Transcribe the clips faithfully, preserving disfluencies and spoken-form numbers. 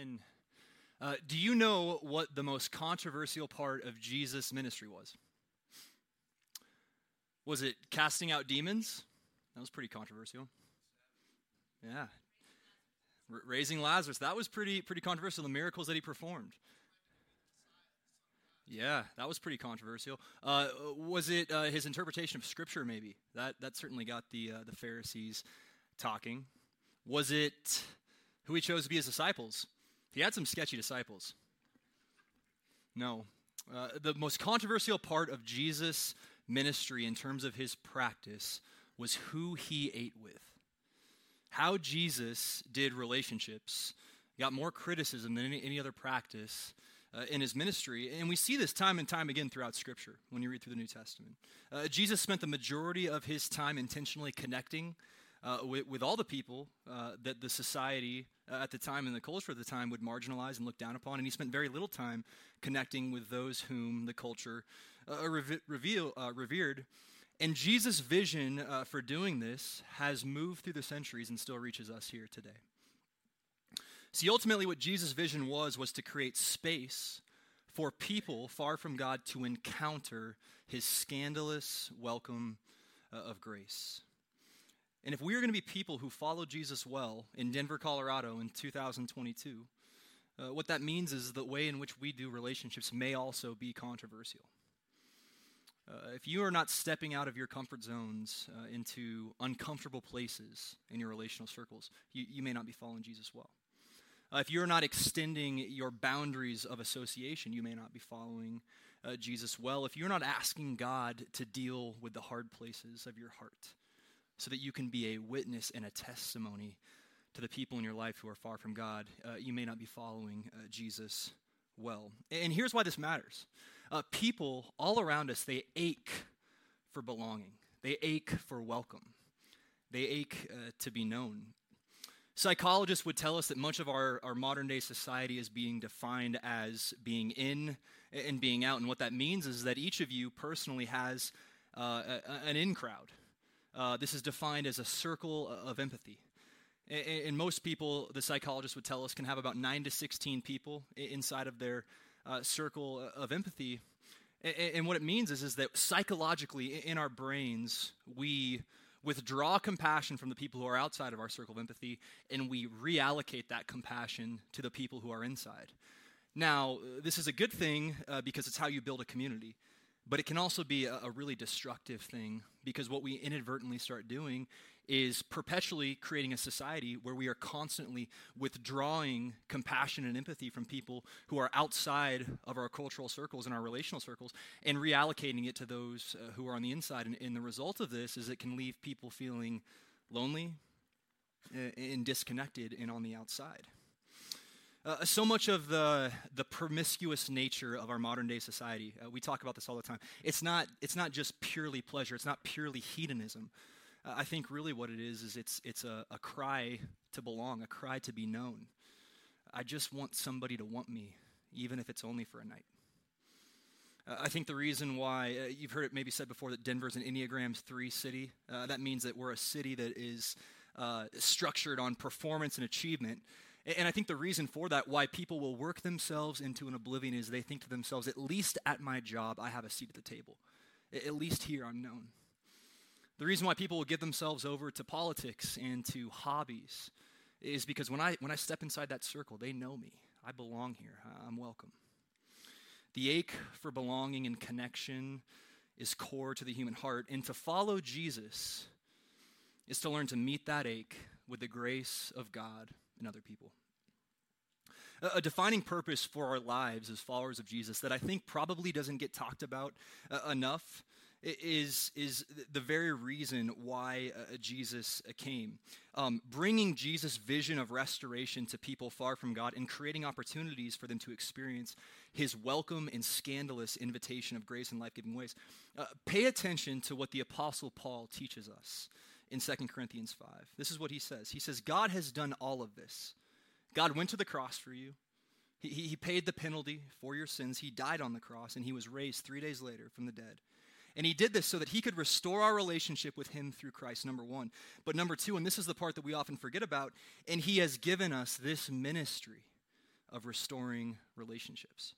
Amen. Uh, do you know what the most controversial part of Jesus' ministry was? Was it casting out demons? That was pretty controversial. Yeah. R- raising Lazarus. That was pretty pretty controversial, the miracles that he performed. Yeah, that was pretty controversial. Uh, was it uh, his interpretation of Scripture, maybe? That that certainly got the uh, the Pharisees talking. Was it who he chose to be his disciples? He had some sketchy disciples. No. Uh, the most controversial part of Jesus' ministry in terms of his practice was who he ate with. How Jesus did relationships got more criticism than any, any other practice uh, in his ministry. And we see this time and time again throughout Scripture when you read through the New Testament. Uh, Jesus spent the majority of his time intentionally connecting Uh, with, with all the people uh, that the society uh, at the time and the culture at the time would marginalize and look down upon. And he spent very little time connecting with those whom the culture uh, rev- reveal, uh, revered. And Jesus' vision uh, for doing this has moved through the centuries and still reaches us here today. See, ultimately what Jesus' vision was was to create space for people far from God to encounter his scandalous welcome uh, of grace. And if we are going to be people who follow Jesus well in Denver, Colorado in two thousand twenty-two, uh, what that means is the way in which we do relationships may also be controversial. Uh, if you are not stepping out of your comfort zones uh, into uncomfortable places in your relational circles, you, you may not be following Jesus well. Uh, if you're not extending your boundaries of association, you may not be following uh, Jesus well. If you're not asking God to deal with the hard places of your heart, so that you can be a witness and a testimony to the people in your life who are far from God, uh, you may not be following uh, Jesus well. And here's why this matters. Uh, people all around us, they ache for belonging. They ache for welcome. They ache uh, to be known. Psychologists would tell us that much of our, our modern-day society is being defined as being in and being out. And what that means is that each of you personally has uh, a, an in crowd. Uh, this is defined as a circle of empathy. And, and most people, the psychologists would tell us, can have about nine to sixteen people inside of their uh, circle of empathy. And, and what it means is, is that psychologically in our brains, we withdraw compassion from the people who are outside of our circle of empathy, and we reallocate that compassion to the people who are inside. Now, this is a good thing uh, because it's how you build a community. But it can also be a, a really destructive thing, because what we inadvertently start doing is perpetually creating a society where we are constantly withdrawing compassion and empathy from people who are outside of our cultural circles and our relational circles and reallocating it to those uh, who are on the inside. And, and the result of this is it can leave people feeling lonely and, and disconnected and on the outside. Uh, so much of the the promiscuous nature of our modern-day society, uh, we talk about this all the time. It's not it's not just purely pleasure. It's not purely hedonism. Uh, I think really what it is is it's it's a, a cry to belong, a cry to be known. I just want somebody to want me, even if it's only for a night. Uh, I think the reason why, uh, you've heard it maybe said before, that Denver's an Enneagram three city. Uh, that means that we're a city that is uh, structured on performance and achievement. And I think the reason for that, why people will work themselves into an oblivion, is they think to themselves, at least at my job, I have a seat at the table. At least here I'm known. The reason why people will give themselves over to politics and to hobbies is because when I when I step inside that circle, they know me. I belong here. I'm welcome. The ache for belonging and connection is core to the human heart. And to follow Jesus is to learn to meet that ache with the grace of God and other people. A defining purpose for our lives as followers of Jesus that I think probably doesn't get talked about uh, enough is, is the very reason why uh, Jesus came. Um, bringing Jesus' vision of restoration to people far from God and creating opportunities for them to experience his welcome and scandalous invitation of grace in life-giving ways. Uh, pay attention to what the Apostle Paul teaches us. In Second Corinthians five, this is what he says. He says, God has done all of this. God went to the cross for you. He, he, he paid the penalty for your sins. He died on the cross, and he was raised three days later from the dead. And he did this so that he could restore our relationship with him through Christ, number one. But number two, and this is the part that we often forget about, and he has given us this ministry of restoring relationships.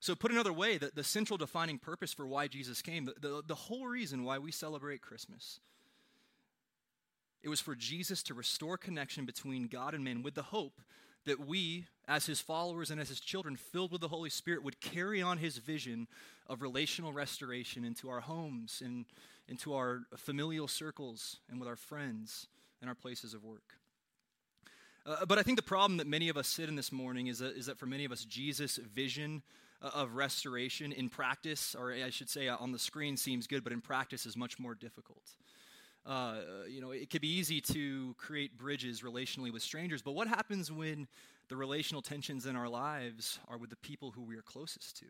So put another way, the, the central defining purpose for why Jesus came, the, the, the whole reason why we celebrate Christmas, it was for Jesus to restore connection between God and man with the hope that we, as his followers and as his children filled with the Holy Spirit, would carry on his vision of relational restoration into our homes and into our familial circles and with our friends and our places of work. Uh, but I think the problem that many of us sit in this morning is that, is that for many of us, Jesus' vision of restoration in practice, or I should say on the screen seems good, but in practice is much more difficult. Uh, you know, it could be easy to create bridges relationally with strangers, but what happens when the relational tensions in our lives are with the people who we are closest to?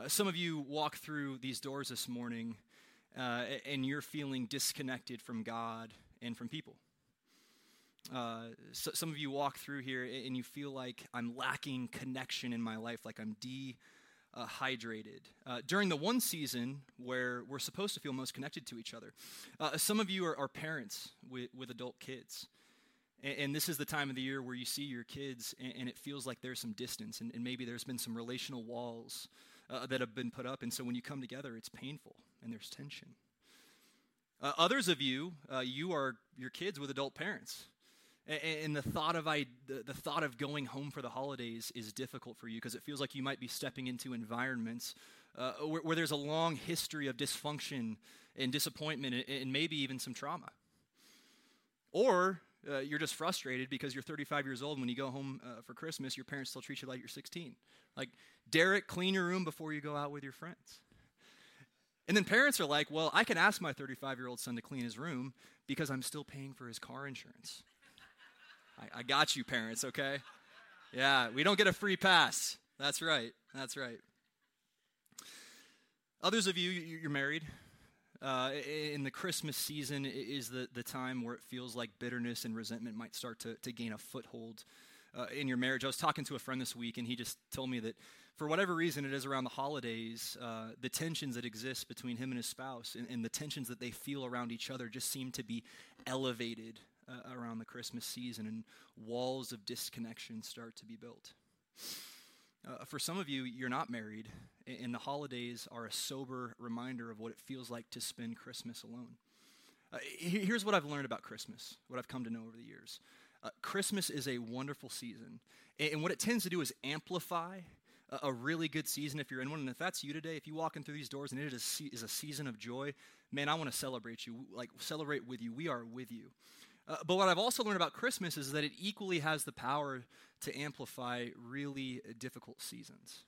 Uh, some of you walk through these doors this morning, uh, and you're feeling disconnected from God and from people. Uh, so some of you walk through here and you feel like I'm lacking connection in my life, like I'm dehydrated. Uh, during the one season where we're supposed to feel most connected to each other, uh, some of you are, are parents with, with adult kids. And, and this is the time of the year where you see your kids and, and it feels like there's some distance and, and maybe there's been some relational walls uh, that have been put up. And so when you come together, it's painful and there's tension. Uh, others of you, uh, you are your kids with adult parents. And the thought of I, the thought of going home for the holidays is difficult for you because it feels like you might be stepping into environments uh, where, where there's a long history of dysfunction and disappointment and, and maybe even some trauma. Or uh, you're just frustrated because you're thirty-five years old and when you go home uh, for Christmas, your parents still treat you like you're sixteen. Like, Derek, clean your room before you go out with your friends. And then parents are like, well, I can ask my thirty-five-year-old son to clean his room because I'm still paying for his car insurance. I got you, parents, okay? Yeah, we don't get a free pass. That's right, that's right. Others of you, you're married. Uh, in the Christmas season is the, the time where it feels like bitterness and resentment might start to, to gain a foothold uh, in your marriage. I was talking to a friend this week, and he just told me that for whatever reason it is around the holidays, uh, the tensions that exist between him and his spouse and, and the tensions that they feel around each other just seem to be elevated Uh, around the Christmas season, and walls of disconnection start to be built. Uh, for some of you, you're not married, and the holidays are a sober reminder of what it feels like to spend Christmas alone. Uh, here's what I've learned about Christmas, what I've come to know over the years. Uh, Christmas is a wonderful season, and what it tends to do is amplify a, a really good season if you're in one, and if that's you today, if you walk in through these doors and it is a, is a season of joy, man, I want to celebrate you, like celebrate with you. We are with you. Uh, but what I've also learned about Christmas is that it equally has the power to amplify really difficult seasons.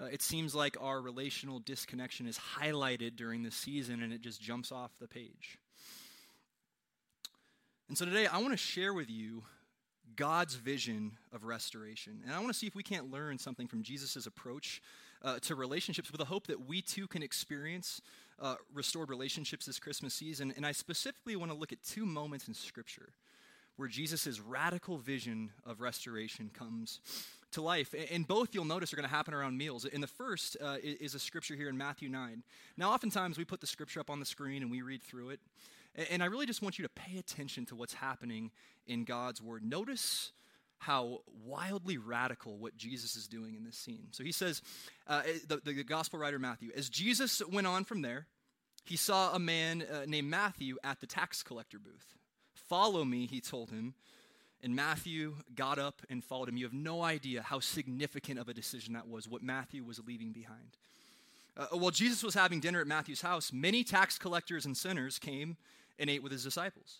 Uh, it seems like our relational disconnection is highlighted during this season, and it just jumps off the page. And so today, I want to share with you God's vision of restoration. And I want to see if we can't learn something from Jesus' approach uh, to relationships with the hope that we too can experience uh, restored relationships this Christmas season. And I specifically want to look at two moments in Scripture where Jesus' radical vision of restoration comes to life. And both, you'll notice, are going to happen around meals. And the first uh, is a Scripture here in Matthew nine. Now, oftentimes, we put the Scripture up on the screen and we read through it. And I really just want you to pay attention to what's happening in God's word. Notice how wildly radical what Jesus is doing in this scene. So he says, uh, the, the gospel writer Matthew, as Jesus went on from there, he saw a man uh, named Matthew at the tax collector booth. Follow me, he told him. And Matthew got up and followed him. You have no idea how significant of a decision that was, what Matthew was leaving behind. Uh, while Jesus was having dinner at Matthew's house, many tax collectors and sinners came and ate with his disciples.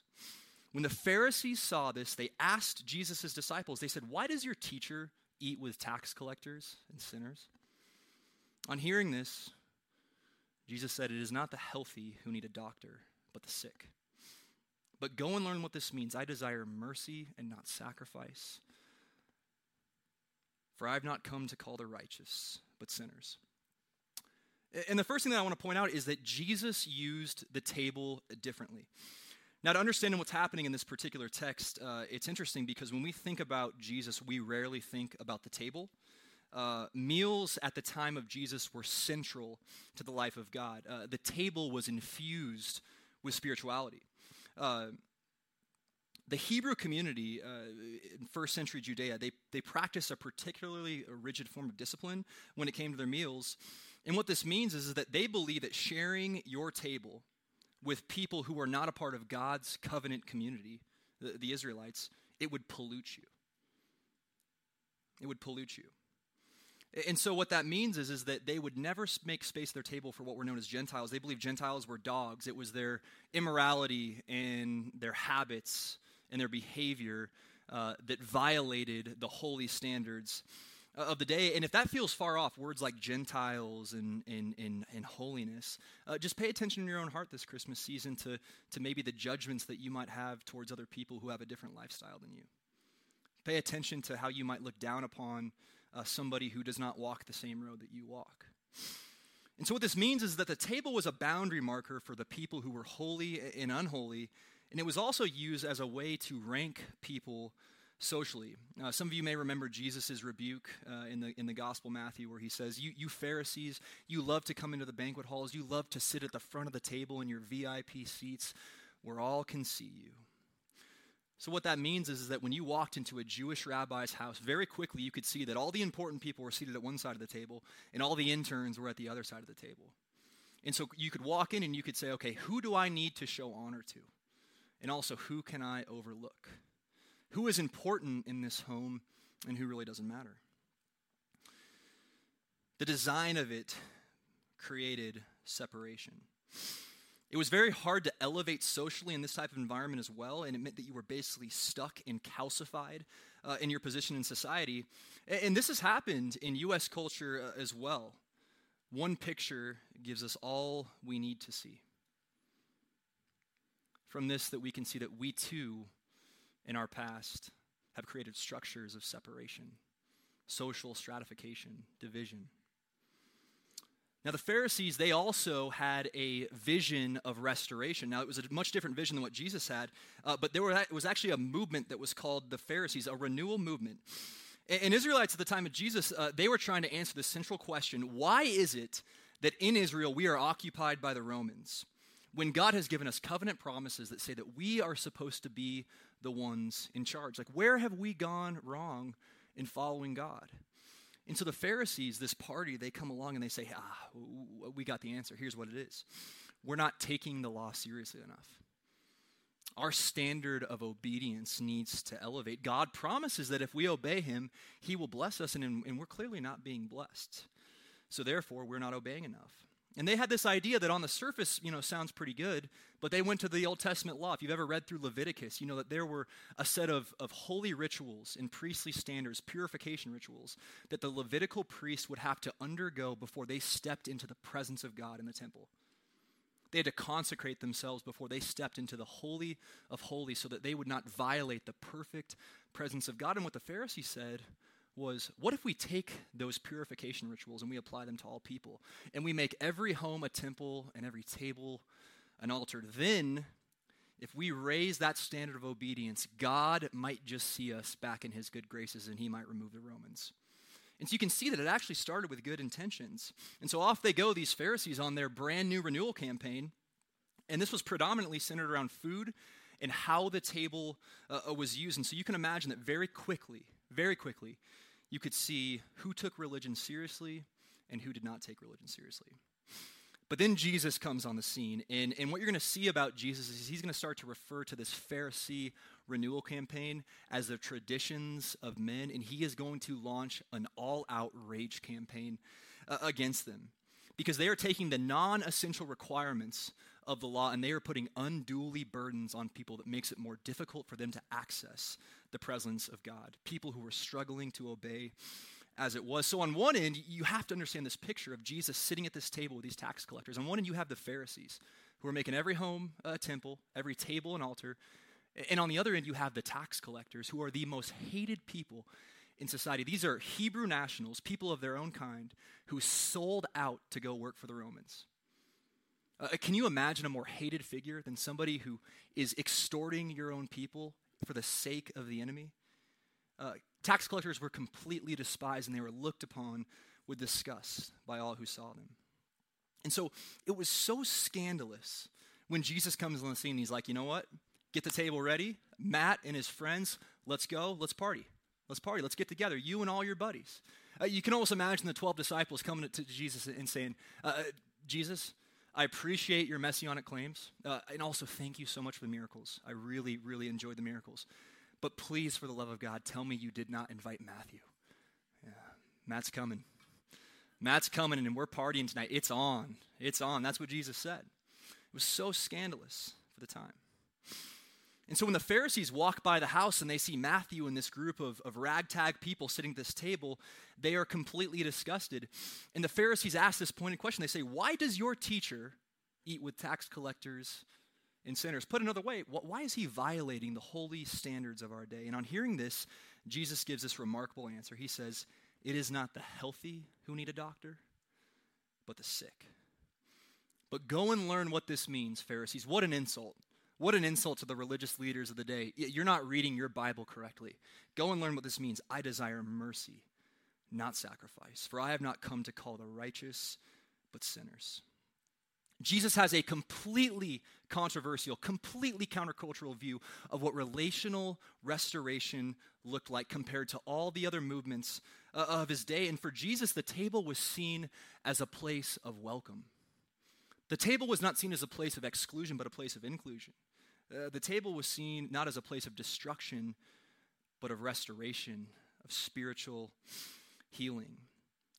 When the Pharisees saw this, they asked Jesus' disciples, they said, why does your teacher eat with tax collectors and sinners? On hearing this, Jesus said, it is not the healthy who need a doctor, but the sick. But go and learn what this means. I desire mercy and not sacrifice. For I have not come to call the righteous, but sinners. And the first thing that I want to point out is that Jesus used the table differently. Now, to understand what's happening in this particular text, uh, it's interesting because when we think about Jesus, we rarely think about the table. Uh, meals at the time of Jesus were central to the life of God. Uh, the table was infused with spirituality. Uh, The Hebrew community uh, in first century Judea, they, they practiced a particularly rigid form of discipline when it came to their meals. And what this means is, is that they believe that sharing your table with people who are not a part of God's covenant community, the, the Israelites, it would pollute you. It would pollute you. And so what that means is, is that they would never make space at their table for what were known as Gentiles. They believed Gentiles were dogs. It was their immorality and their habits and their behavior uh, that violated the holy standards of the day. And if that feels far off, words like Gentiles and and, and, and holiness, uh, just pay attention in your own heart this Christmas season to, to maybe the judgments that you might have towards other people who have a different lifestyle than you. Pay attention to how you might look down upon uh, somebody who does not walk the same road that you walk. And so what this means is that the table was a boundary marker for the people who were holy and unholy, and it was also used as a way to rank people socially. Uh, some of you may remember Jesus' rebuke uh, in the in the Gospel Matthew, where he says, you, you Pharisees, you love to come into the banquet halls, you love to sit at the front of the table in your V I P seats where all can see you. So what that means is, is that when you walked into a Jewish rabbi's house, very quickly you could see that all the important people were seated at one side of the table and all the interns were at the other side of the table. And so you could walk in and you could say, okay, who do I need to show honor to? And also, who can I overlook? Who is important in this home and who really doesn't matter? The design of it created separation. It was very hard to elevate socially in this type of environment as well, and it meant that you were basically stuck and calcified uh, in your position in society. And, and this has happened in U S culture uh, as well. One picture gives us all we need to see. From this, that we can see that we too, in our past, have created structures of separation, social stratification, division. Now, the Pharisees, they also had a vision of restoration. Now, it was a much different vision than what Jesus had, uh, but there were, it was actually a movement that was called the Pharisees, a renewal movement. And, and Israelites at the time of Jesus, uh, they were trying to answer the central question, why is it that in Israel we are occupied by the Romans, when God has given us covenant promises that say that we are supposed to be the ones in charge? Like, where have we gone wrong in following God? And so the Pharisees, this party, they come along and they say, ah, we got the answer. Here's what it is. We're not taking the law seriously enough. Our standard of obedience needs to elevate. God promises that if we obey him, he will bless us, and, and we're clearly not being blessed. So therefore, we're not obeying enough. And they had this idea that on the surface, you know, sounds pretty good, but they went to the Old Testament law. If you've ever read through Leviticus, you know that there were a set of, of holy rituals and priestly standards, purification rituals, that the Levitical priests would have to undergo before they stepped into the presence of God in the temple. They had to consecrate themselves before they stepped into the holy of holies so that they would not violate the perfect presence of God. And what the Pharisees said was, what if we take those purification rituals and we apply them to all people, and we make every home a temple and every table an altar? Then, if we raise that standard of obedience, God might just see us back in his good graces, and he might remove the Romans. And so you can see that it actually started with good intentions. And so off they go, these Pharisees, on their brand new renewal campaign, and this was predominantly centered around food and how the table uh, was used. And so you can imagine that very quickly, very quickly, you could see who took religion seriously and who did not take religion seriously. But then Jesus comes on the scene, and, and what you're going to see about Jesus is he's going to start to refer to this Pharisee renewal campaign as the traditions of men, and he is going to launch an all-out rage campaign uh, against them, because they are taking the non-essential requirements of the law, and they are putting unduly burdens on people that makes it more difficult for them to access the presence of God, people who were struggling to obey as it was. So on one end, you have to understand this picture of Jesus sitting at this table with these tax collectors. On one end, you have the Pharisees, who are making every home a temple, every table an altar. And on the other end, you have the tax collectors, who are the most hated people in society. These are Hebrew nationals, people of their own kind, who sold out to go work for the Romans. Uh, can you imagine a more hated figure than somebody who is extorting your own people for the sake of the enemy? Uh, tax collectors were completely despised, and they were looked upon with disgust by all who saw them. And so it was so scandalous when Jesus comes on the scene. He's like, you know what? Get the table ready. Matt and his friends, let's go, let's party. Let's party, let's get together, you and all your buddies. Uh, you can almost imagine the twelve disciples coming to Jesus and saying, uh, Jesus, I appreciate your messianic claims, uh, and also thank you so much for the miracles. I really, really enjoyed the miracles. But please, for the love of God, tell me you did not invite Matthew. Yeah, Matt's coming. Matt's coming, and we're partying tonight. It's on. It's on. That's what Jesus said. It was so scandalous for the time. And so when the Pharisees walk by the house and they see Matthew and this group of, of ragtag people sitting at this table, they are completely disgusted. And the Pharisees ask this pointed question. They say, why does your teacher eat with tax collectors and sinners? Put another way, why is he violating the holy standards of our day? And on hearing this, Jesus gives this remarkable answer. He says, it is not the healthy who need a doctor, but the sick. But go and learn what this means, Pharisees. What an insult. What an insult to the religious leaders of the day. You're not reading your Bible correctly. Go and learn what this means. I desire mercy, not sacrifice. For I have not come to call the righteous, but sinners. Jesus has a completely controversial, completely countercultural view of what relational restoration looked like compared to all the other movements uh, of his day. And for Jesus, the table was seen as a place of welcome. The table was not seen as a place of exclusion, but a place of inclusion. Uh, the table was seen not as a place of destruction, but of restoration, of spiritual healing.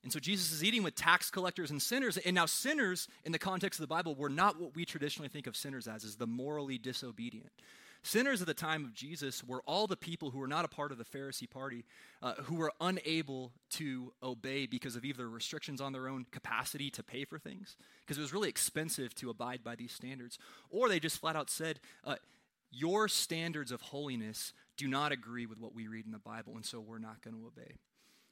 And so Jesus is eating with tax collectors and sinners. And now sinners, in the context of the Bible, were not what we traditionally think of sinners as, is the morally disobedient. Sinners at the time of Jesus were all the people who were not a part of the Pharisee party, uh, who were unable to obey because of either restrictions on their own capacity to pay for things, because it was really expensive to abide by these standards, or they just flat out said, uh, your standards of holiness do not agree with what we read in the Bible, and so we're not going to obey.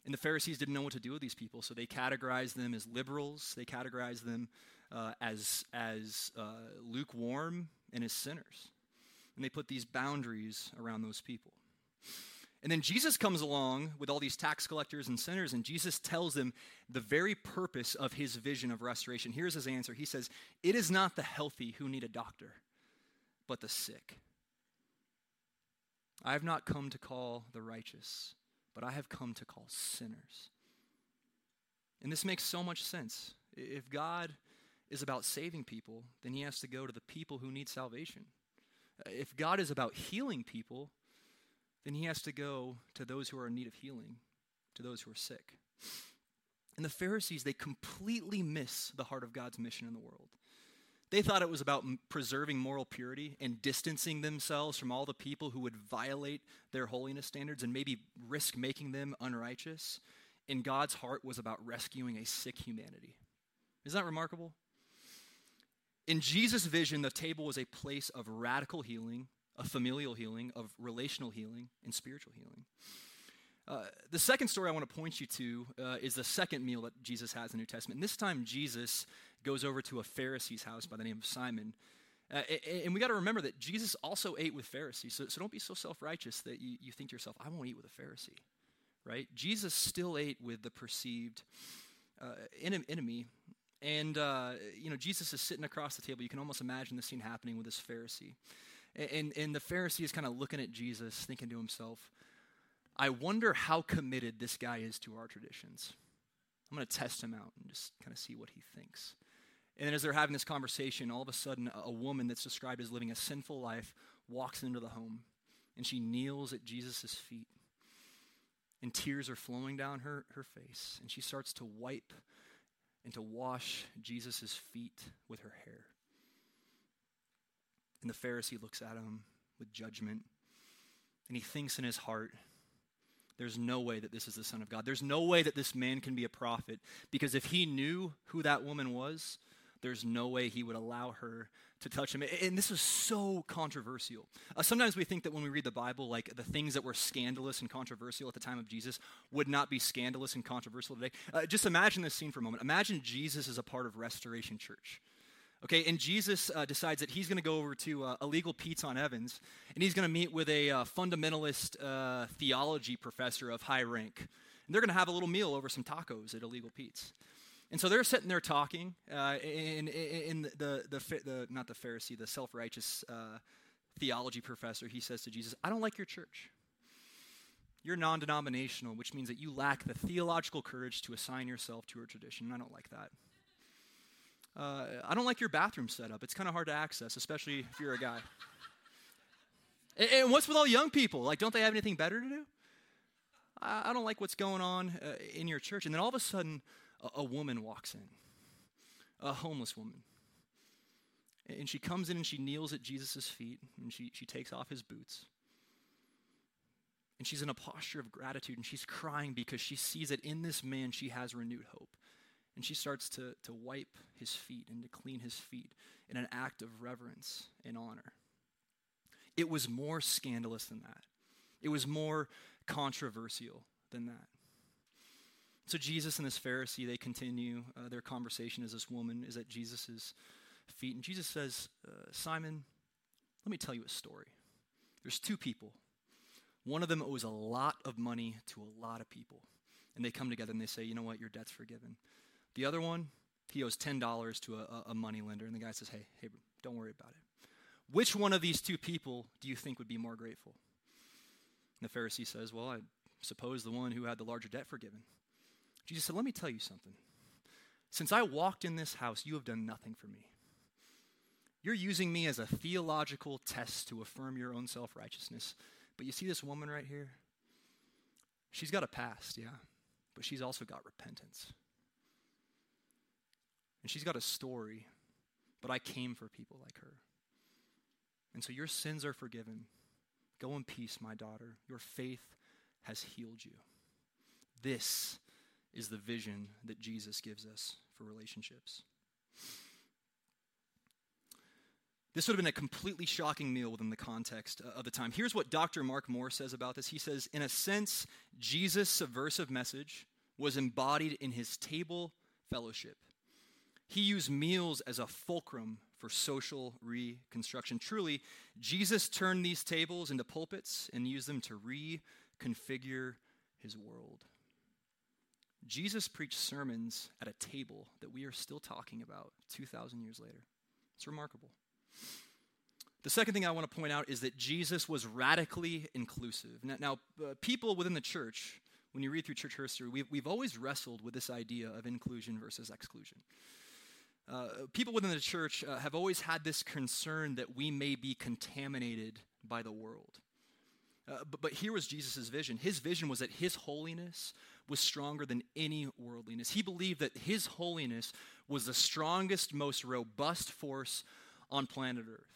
And the Pharisees didn't know what to do with these people, so they categorized them as liberals, they categorized them uh, as, as uh, lukewarm, and as sinners. And they put these boundaries around those people. And then Jesus comes along with all these tax collectors and sinners, and Jesus tells them the very purpose of his vision of restoration. Here's his answer. He says, it is not the healthy who need a doctor, but the sick. I have not come to call the righteous, but I have come to call sinners. And this makes so much sense. If God is about saving people, then he has to go to the people who need salvation. If God is about healing people, then he has to go to those who are in need of healing, to those who are sick. And the Pharisees, they completely miss the heart of God's mission in the world. They thought it was about m- preserving moral purity and distancing themselves from all the people who would violate their holiness standards and maybe risk making them unrighteous. And God's heart was about rescuing a sick humanity. Isn't that remarkable? In Jesus' vision, the table was a place of radical healing, of familial healing, of relational healing, and spiritual healing. Uh, the second story I want to point you to uh, is the second meal that Jesus has in the New Testament. And this time, Jesus goes over to a Pharisee's house by the name of Simon. Uh, and, and we got to remember that Jesus also ate with Pharisees. So, so don't be so self-righteous that you, you think to yourself, I won't eat with a Pharisee, right? Jesus still ate with the perceived uh, enemy. And, uh, you know, Jesus is sitting across the table. You can almost imagine the scene happening with this Pharisee. And, and the Pharisee is kind of looking at Jesus, thinking to himself, I wonder how committed this guy is to our traditions. I'm going to test him out and just kind of see what he thinks. And then as they're having this conversation, all of a sudden, a, a woman that's described as living a sinful life walks into the home. And she kneels at Jesus' feet. And tears are flowing down her, her face. And she starts to wipe and to wash Jesus' feet with her hair. And the Pharisee looks at him with judgment, and he thinks in his heart, there's no way that this is the Son of God. There's no way that this man can be a prophet, because if he knew who that woman was, there's no way he would allow her to touch him. And this is so controversial. Uh, sometimes we think that when we read the Bible, like the things that were scandalous and controversial at the time of Jesus would not be scandalous and controversial today. Uh, just imagine this scene for a moment. Imagine Jesus is a part of Restoration Church. Okay, and Jesus uh, decides that he's going to go over to uh, Illegal Pete's on Evans, and he's going to meet with a uh, fundamentalist uh, theology professor of high rank. And they're going to have a little meal over some tacos at Illegal Pete's. And so they're sitting there talking, uh, and, and the, the the not the Pharisee, the self-righteous uh, theology professor, he says to Jesus, I don't like your church. You're non-denominational, which means that you lack the theological courage to assign yourself to a tradition. I don't like that. Uh, I don't like your bathroom setup. It's kind of hard to access, especially if you're a guy. and, and what's with all young people? Like, don't they have anything better to do? I, I don't like what's going on uh, in your church. And then all of a sudden, a, a woman walks in, a homeless woman. And she comes in and she kneels at Jesus' feet, and she, she takes off his boots. And she's in a posture of gratitude, and she's crying because she sees that in this man she has renewed hope. And she starts to, to wipe his feet and to clean his feet in an act of reverence and honor. It was more scandalous than that. It was more controversial than that. So Jesus and this Pharisee, they continue uh, their conversation as this woman is at Jesus' feet. And Jesus says, uh, Simon, let me tell you a story. There's two people. One of them owes a lot of money to a lot of people. And they come together and they say, you know what, your debt's forgiven. The other one, he owes ten dollars to a, a money lender. And the guy says, hey, hey, don't worry about it. Which one of these two people do you think would be more grateful? And the Pharisee says, well, I suppose the one who had the larger debt forgiven. Jesus said, let me tell you something. Since I walked in this house, you have done nothing for me. You're using me as a theological test to affirm your own self-righteousness. But you see this woman right here? She's got a past, yeah, but she's also got repentance. And she's got a story, but I came for people like her. And so your sins are forgiven. Go in peace, my daughter. Your faith has healed you. This is the vision that Jesus gives us for relationships. This would have been a completely shocking meal within the context of the time. Here's what Doctor Mark Moore says about this. He says, in a sense, Jesus' subversive message was embodied in his table fellowship. He used meals as a fulcrum for social reconstruction. Truly, Jesus turned these tables into pulpits and used them to reconfigure his world. Jesus preached sermons at a table that we are still talking about two thousand years later. It's remarkable. The second thing I want to point out is that Jesus was radically inclusive. Now, now uh, people within the church, when you read through church history, we've, we've always wrestled with this idea of inclusion versus exclusion. Uh, people within the church uh, have always had this concern that we may be contaminated by the world. Uh, but, but here was Jesus' vision. His vision was that his holiness was stronger than any worldliness. He believed that his holiness was the strongest, most robust force on planet Earth.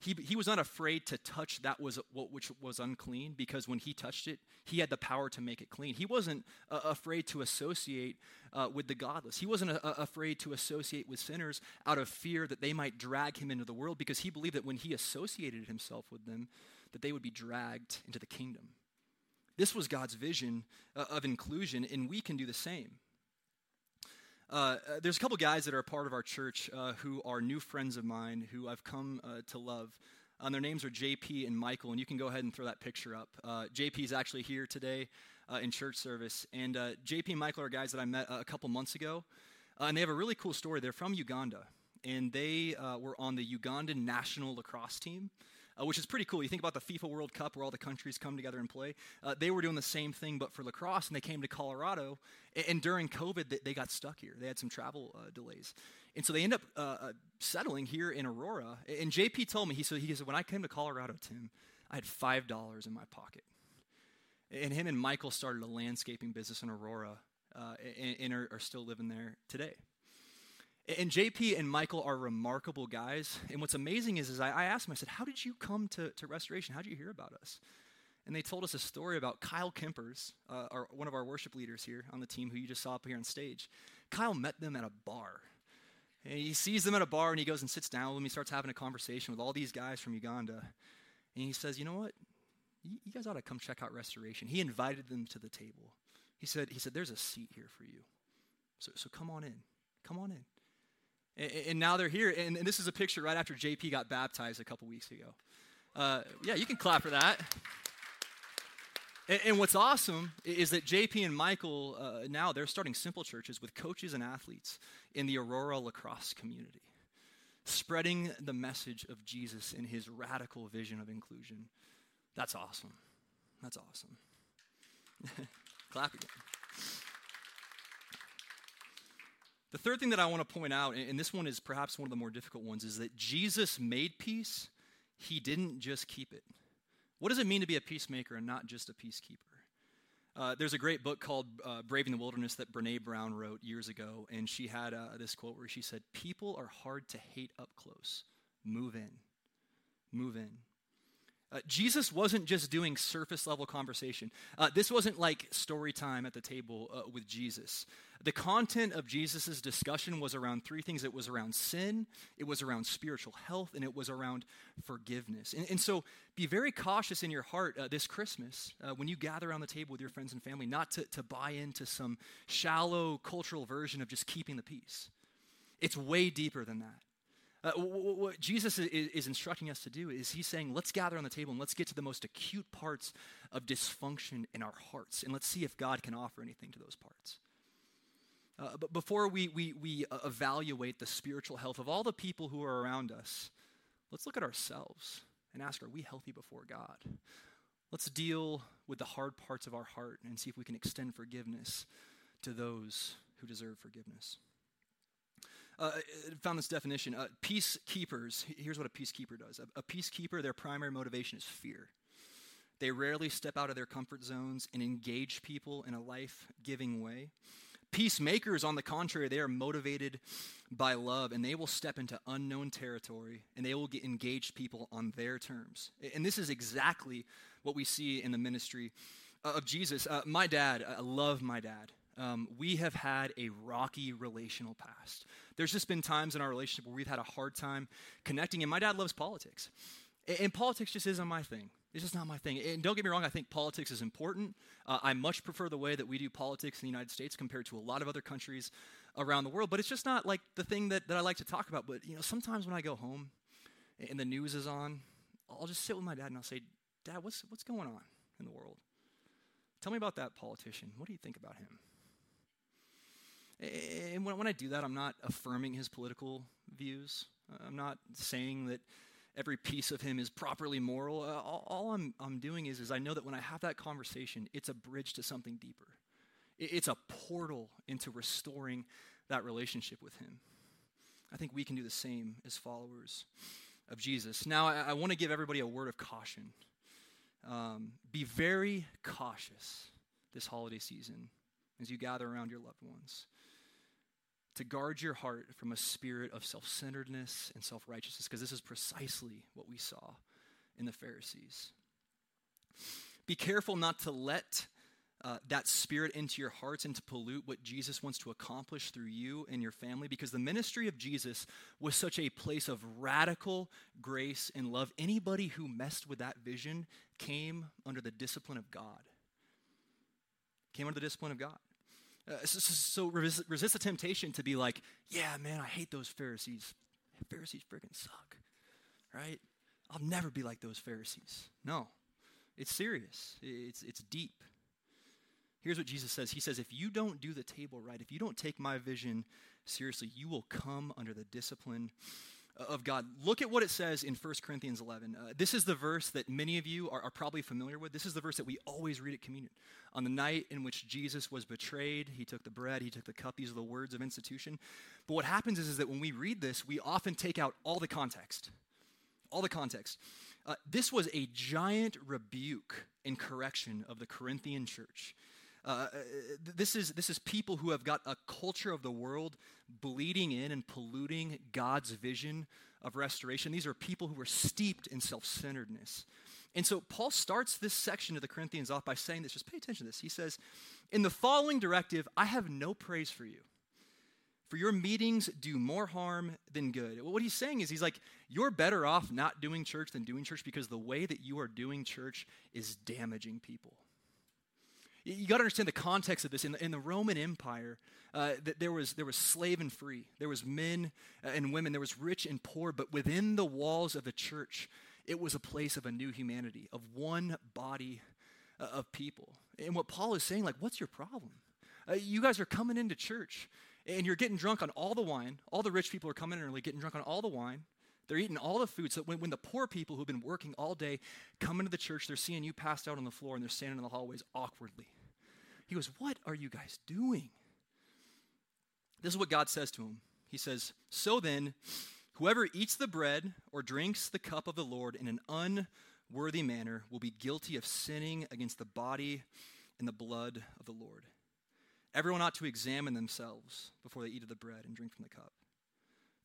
He, he was not afraid to touch that was what which was unclean, because when he touched it, he had the power to make it clean. He wasn't uh, afraid to associate uh, with the godless. He wasn't uh, afraid to associate with sinners out of fear that they might drag him into the world, because he believed that when he associated himself with them, that they would be dragged into the kingdom. This was God's vision uh, of inclusion, and we can do the same. Uh, there's a couple guys that are a part of our church uh, who are new friends of mine who I've come uh, to love. And um, their names are J P and Michael, and you can go ahead and throw that picture up. Uh, J P is actually here today uh, in church service. And uh, J P and Michael are guys that I met uh, a couple months ago, uh, and they have a really cool story. They're from Uganda, and they uh, were on the Ugandan national lacrosse team, uh, which is pretty cool. You think about the FIFA World Cup where all the countries come together and play. Uh, they were doing the same thing, but for lacrosse, and they came to Colorado, and, and during COVID, they, they got stuck here. They had some travel uh, delays. And so they end up uh, settling here in Aurora, and J P told me, he said, he said, when I came to Colorado, Tim, I had five dollars in my pocket. And him and Michael started a landscaping business in Aurora, uh, and, and are, are still living there today. And J P and Michael are remarkable guys. And what's amazing is, is I, I asked them, I said, how did you come to, to Restoration? How did you hear about us? And they told us a story about Kyle Kempers, uh, our, one of our worship leaders here on the team who you just saw up here on stage. Kyle met them at a bar. And he sees them at a bar, and he goes and sits down with them. He starts having a conversation with all these guys from Uganda. And he says, you know what? You, you guys ought to come check out Restoration. He invited them to the table. He said, he said, there's a seat here for you. So, so come on in. Come on in. And now they're here, and this is a picture right after J P got baptized a couple weeks ago. Uh, yeah, you can clap for that. And what's awesome is that J P and Michael, uh, now they're starting simple churches with coaches and athletes in the Aurora lacrosse community. spreading the message of Jesus and his radical vision of inclusion. That's awesome. That's awesome. Clap again. The third thing that I want to point out, and this one is perhaps one of the more difficult ones, is that Jesus made peace. He didn't just keep it. What does it mean to be a peacemaker and not just a peacekeeper? Uh, there's a great book called uh, Braving the Wilderness that Brene Brown wrote years ago, and she had uh, this quote where she said, "People are hard to hate up close. Move in. Move in." Uh, Jesus wasn't just doing surface-level conversation. Uh, this wasn't like story time at the table uh, with Jesus. The content of Jesus' discussion was around three things. It was around sin, it was around spiritual health, and it was around forgiveness. And, and so be very cautious in your heart uh, this Christmas uh, when you gather around the table with your friends and family not to, to buy into some shallow cultural version of just keeping the peace. It's way deeper than that. Uh, what Jesus is instructing us to do is he's saying, let's gather on the table and let's get to the most acute parts of dysfunction in our hearts. And let's see if God can offer anything to those parts. Uh, but before we, we, we evaluate the spiritual health of all the people who are around us, let's look at ourselves and ask, are we healthy before God? Let's deal with the hard parts of our heart and see if we can extend forgiveness to those who deserve forgiveness. Uh, found this definition. Uh, peacekeepers, here's what a peacekeeper does. A, a peacekeeper, their primary motivation is fear. They rarely step out of their comfort zones and engage people in a life-giving way. Peacemakers, on the contrary, they are motivated by love, and they will step into unknown territory, and they will get engaged people on their terms. And this is exactly what we see in the ministry of Jesus. Uh, my dad, I love my dad. Um, we have had a rocky relational past. There's just been times in our relationship where we've had a hard time connecting, and my dad loves politics. And, and politics just isn't my thing. It's just not my thing. And don't get me wrong, I think politics is important. Uh, I much prefer the way that we do politics in the United States compared to a lot of other countries around the world, but it's just not like the thing that, that I like to talk about. But you know, sometimes when I go home and, and the news is on, I'll just sit with my dad and I'll say, Dad, what's what's going on in the world? Tell me about that politician. What do you think about him? And when I do that, I'm not affirming his political views. I'm not saying that every piece of him is properly moral. All I'm, I'm doing is, is I know that when I have that conversation, it's a bridge to something deeper. It's a portal into restoring that relationship with him. I think we can do the same as followers of Jesus. Now, I, I want to give everybody a word of caution. Um, be very cautious this holiday season as you gather around your loved ones, to guard your heart from a spirit of self-centeredness and self-righteousness, because this is precisely what we saw in the Pharisees. Be careful not to let uh, that spirit into your hearts and to pollute what Jesus wants to accomplish through you and your family, because the ministry of Jesus was such a place of radical grace and love. Anybody who messed with that vision came under the discipline of God. Came under the discipline of God. Uh, so so resist, resist the temptation to be like, yeah, man, I hate those Pharisees. Pharisees freaking suck, right? I'll never be like those Pharisees. No, it's serious. It's, it's deep. Here's what Jesus says. He says, if you don't do the table right, if you don't take my vision seriously, you will come under the discipline of God. Look at what it says in First Corinthians eleven. Uh, this is the verse that many of you are, are probably familiar with. This is the verse that we always read at communion. On the night in which Jesus was betrayed, he took the bread, he took the cup. These are the words of institution. But what happens is, is that when we read this, we often take out all the context. All the context. Uh, this was a giant rebuke and correction of the Corinthian church. Uh, this is this is people who have got a culture of the world bleeding in and polluting God's vision of restoration. These are people who are steeped in self-centeredness. And so Paul starts this section to the Corinthians off by saying this. Just pay attention to this. He says, in the following directive, I have no praise for you. For your meetings do more harm than good. Well, what he's saying is he's like, you're better off not doing church than doing church, because the way that you are doing church is damaging people. You got to understand the context of this. In the, in the Roman Empire, uh, that there was there was slave and free, there was men and women, there was rich and poor. But within the walls of the church, it was a place of a new humanity, of one body uh, of people. And what Paul is saying, like, what's your problem? Uh, you guys are coming into church, and you're getting drunk on all the wine. All the rich people are coming in early, getting drunk on all the wine. They're eating all the food, so that when, when the poor people who've been working all day come into the church, they're seeing you passed out on the floor, and they're standing in the hallways awkwardly. He goes, what are you guys doing? This is what God says to him. He says, so then, whoever eats the bread or drinks the cup of the Lord in an unworthy manner will be guilty of sinning against the body and the blood of the Lord. Everyone ought to examine themselves before they eat of the bread and drink from the cup.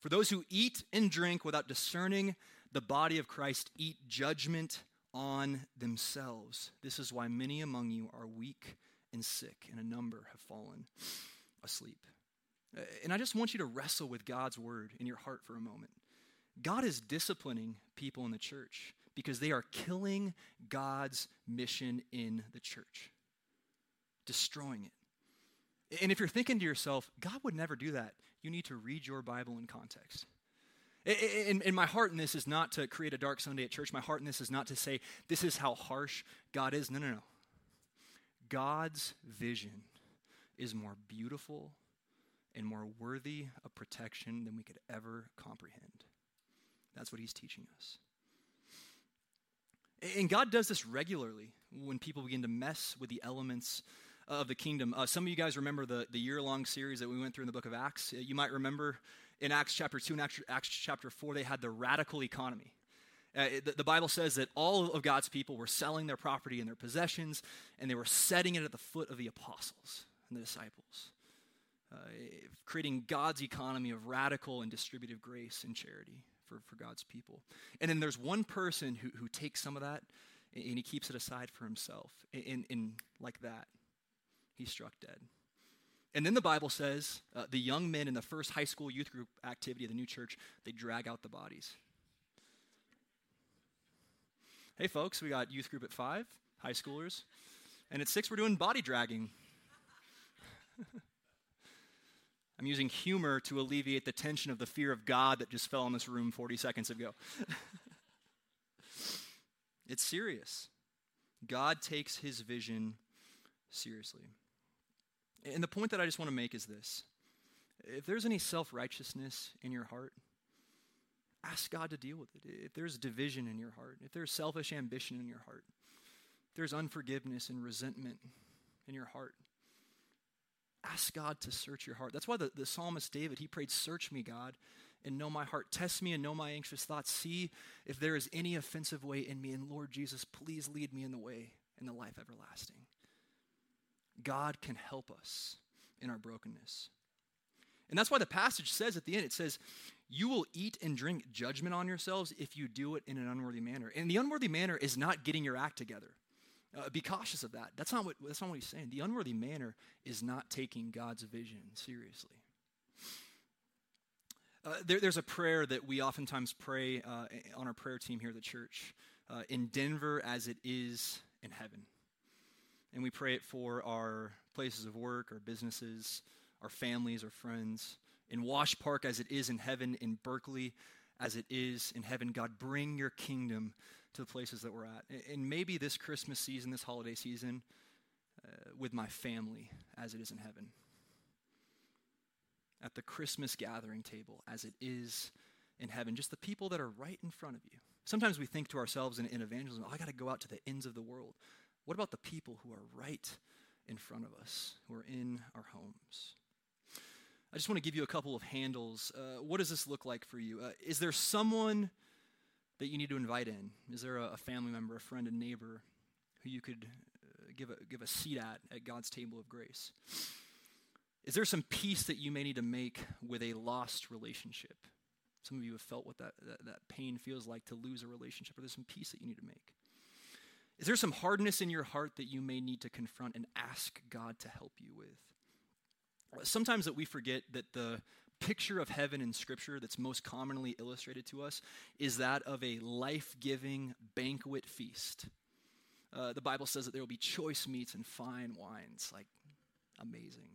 For those who eat and drink without discerning the body of Christ eat judgment on themselves. This is why many among you are weak and sick, and a number have fallen asleep. And I just want you to wrestle with God's word in your heart for a moment. God is disciplining people in the church because they are killing God's mission in the church, destroying it. And if you're thinking to yourself, God would never do that, you need to read your Bible in context. And, and my heart in this is not to create a dark Sunday at church. My heart in this is not to say, this is how harsh God is. No, no, no. God's vision is more beautiful and more worthy of protection than we could ever comprehend. That's what he's teaching us. And God does this regularly when people begin to mess with the elements of the kingdom. Uh, some of you guys remember the, the year-long series that we went through in the book of Acts. You might remember in Acts chapter two and Acts chapter four, they had the radical economy. Uh, the, the Bible says that all of God's people were selling their property and their possessions, and they were setting it at the foot of the apostles and the disciples. Uh, creating God's economy of radical and distributive grace and charity for, for God's people. And then there's one person who, who takes some of that and, and he keeps it aside for himself. And, and like that, he's struck dead. And then the Bible says uh, the young men in the first high school youth group activity of the new church, they drag out the bodies. Hey folks, we got youth group at five, high schoolers. And at six, we're doing body dragging. I'm using humor to alleviate the tension of the fear of God that just fell in this room forty seconds ago. It's serious. God takes his vision seriously. And the point that I just want to make is this. If there's any self-righteousness in your heart, ask God to deal with it. If there's division in your heart, if there's selfish ambition in your heart, if there's unforgiveness and resentment in your heart, ask God to search your heart. That's why the, the psalmist David, he prayed, search me, God, and know my heart. Test me and know my anxious thoughts. See if there is any offensive way in me. And Lord Jesus, please lead me in the way in the life everlasting. God can help us in our brokenness. And that's why the passage says at the end, it says, you will eat and drink judgment on yourselves if you do it in an unworthy manner. And the unworthy manner is not getting your act together. Uh, be cautious of that. That's not what that's not what he's saying. The unworthy manner is not taking God's vision seriously. Uh, there, there's a prayer that we oftentimes pray uh, on our prayer team here at the church, uh, in Denver as it is in heaven. And we pray it for our places of work, our businesses, our families, our friends. In Wash Park as it is in heaven, in Berkeley as it is in heaven. God, bring your kingdom to the places that we're at. And maybe this Christmas season, this holiday season, uh, with my family as it is in heaven. At the Christmas gathering table as it is in heaven. Just the people that are right in front of you. Sometimes we think to ourselves in, in evangelism, oh, I got to go out to the ends of the world. What about the people who are right in front of us, who are in our homes? I just want to give you a couple of handles. Uh, what does this look like for you? Uh, is there someone that you need to invite in? Is there a, a family member, a friend, a neighbor who you could uh, give a give a seat at at God's table of grace? Is there some peace that you may need to make with a lost relationship? Some of you have felt what that, that, that pain feels like to lose a relationship, or there's some peace that you need to make. Is there some hardness in your heart that you may need to confront and ask God to help you with? Sometimes that we forget that the picture of heaven in Scripture that's most commonly illustrated to us is that of a life-giving banquet feast. Uh, the Bible says that there will be choice meats and fine wines, like amazing.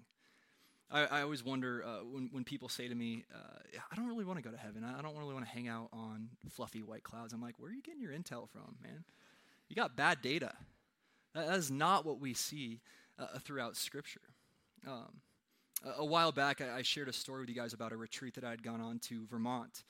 I, I always wonder uh, when, when people say to me, uh, I don't really want to go to heaven. I don't really want to hang out on fluffy white clouds. I'm like, where are you getting your intel from, man? You got bad data. That, that is not what we see uh, throughout Scripture. Um A while back, I shared a story with you guys about a retreat that I had gone on to Vermont.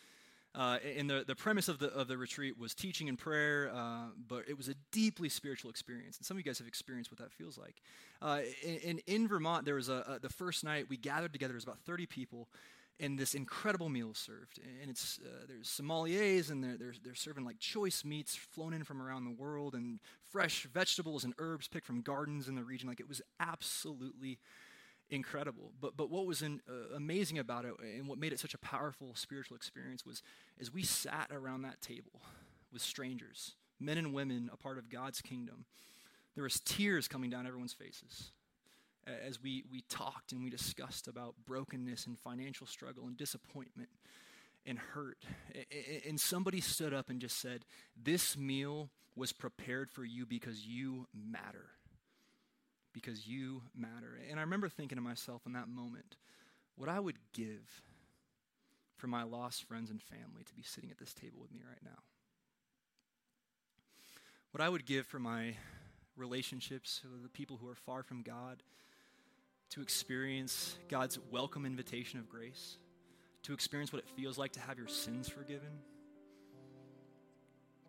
Uh, and the, the premise of the of the retreat was teaching and prayer, uh, but it was a deeply spiritual experience. And some of you guys have experienced what that feels like. Uh, and in Vermont, there was a, a the first night we gathered together. There was about thirty people, and this incredible meal was served. And it's uh, there's sommeliers, and they're, they're they're serving like choice meats flown in from around the world, and fresh vegetables and herbs picked from gardens in the region. Like, it was absolutely incredible. But but what was in, uh, amazing about it, and what made it such a powerful spiritual experience, was as we sat around that table with strangers, men and women, a part of God's kingdom, there was tears coming down everyone's faces as we, we talked and we discussed about brokenness and financial struggle and disappointment and hurt. And somebody stood up and just said, "This meal was prepared for you because you matter." Because you matter. And I remember thinking to myself in that moment, what I would give for my lost friends and family to be sitting at this table with me right now. What I would give for my relationships with the people who are far from God to experience God's welcome invitation of grace, to experience what it feels like to have your sins forgiven,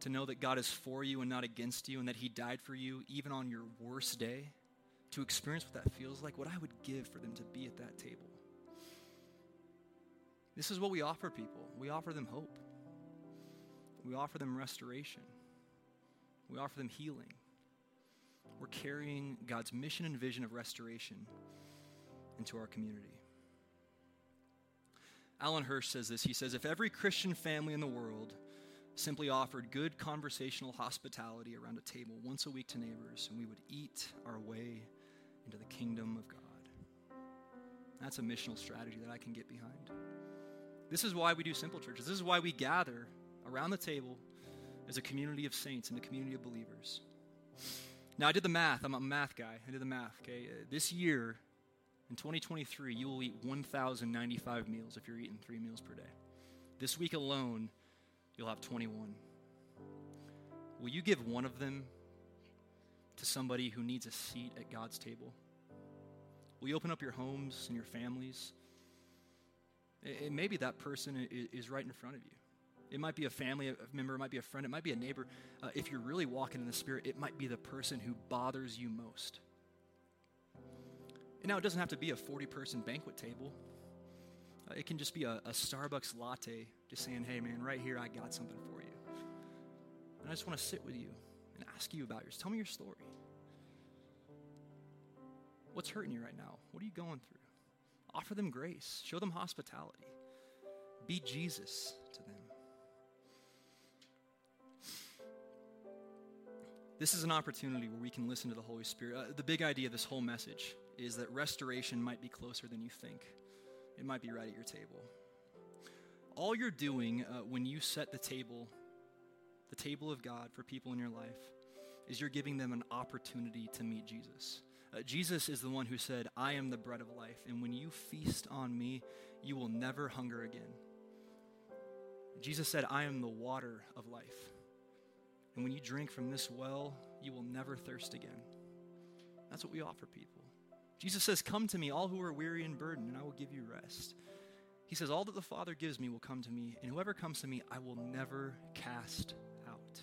to know that God is for you and not against you, and that He died for you even on your worst day. To experience what that feels like, what I would give for them to be at that table. This is what we offer people. We offer them hope. We offer them restoration. We offer them healing. We're carrying God's mission and vision of restoration into our community. Alan Hirsch says this. He says, if every Christian family in the world simply offered good conversational hospitality around a table once a week to neighbors, and we would eat our way into the kingdom of God. That's a missional strategy that I can get behind. This is why we do simple churches. This is why we gather around the table as a community of saints and a community of believers. Now, I did the math. I'm a math guy. I did the math, okay? This year, in twenty twenty-three, you will eat one thousand ninety-five meals if you're eating three meals per day. This week alone, you'll have twenty-one. Will you give one of them to somebody who needs a seat at God's table? Will you open up your homes and your families? It may be that person is right in front of you. It might be a family member, it might be a friend, it might be a neighbor. Uh, if you're really walking in the Spirit, it might be the person who bothers you most. And now, it doesn't have to be a forty-person banquet table. Uh, it can just be a, a Starbucks latte. Just saying, hey, man, right here, I got something for you. And I just want to sit with you and ask you about yours. Tell me your story. What's hurting you right now? What are you going through? Offer them grace. Show them hospitality. Be Jesus to them. This is an opportunity where we can listen to the Holy Spirit. Uh, the big idea of this whole message is that restoration might be closer than you think. It might be right at your table. All you're doing uh, when you set the table, the table of God for people in your life, is you're giving them an opportunity to meet Jesus. Uh, Jesus is the one who said, I am the bread of life, and when you feast on me, you will never hunger again. Jesus said, I am the water of life, and when you drink from this well, you will never thirst again. That's what we offer people. Jesus says, come to me, all who are weary and burdened, and I will give you rest. He says, all that the Father gives me will come to me, and whoever comes to me, I will never cast out.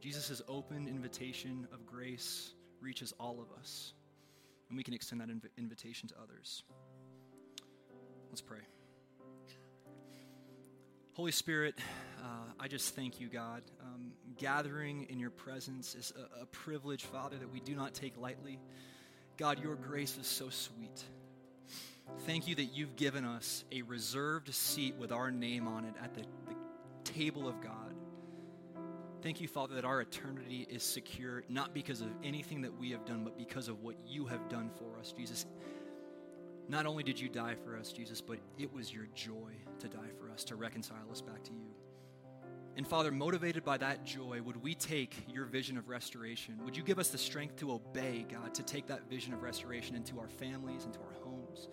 Jesus' open invitation of grace reaches all of us, and we can extend that inv- invitation to others. Let's pray. Holy Spirit, uh, I just thank you, God. Um, gathering in your presence is a, a privilege, Father, that we do not take lightly. God, your grace is so sweet. Thank you that you've given us a reserved seat with our name on it at the, the table of God. Thank you, Father, that our eternity is secure, not because of anything that we have done, but because of what you have done for us, Jesus. Not only did you die for us, Jesus, but it was your joy to die for us, to reconcile us back to you. And Father, motivated by that joy, would we take your vision of restoration? Would you give us the strength to obey, God, to take that vision of restoration into our families, into our homes,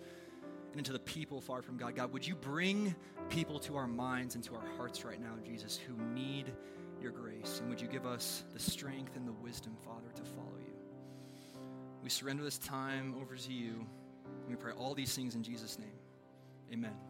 and into the people far from God? God, would you bring people to our minds and to our hearts right now, Jesus, who need your grace? And would you give us the strength and the wisdom, Father, to follow you? We surrender this time over to you. We pray all these things in Jesus' name. Amen.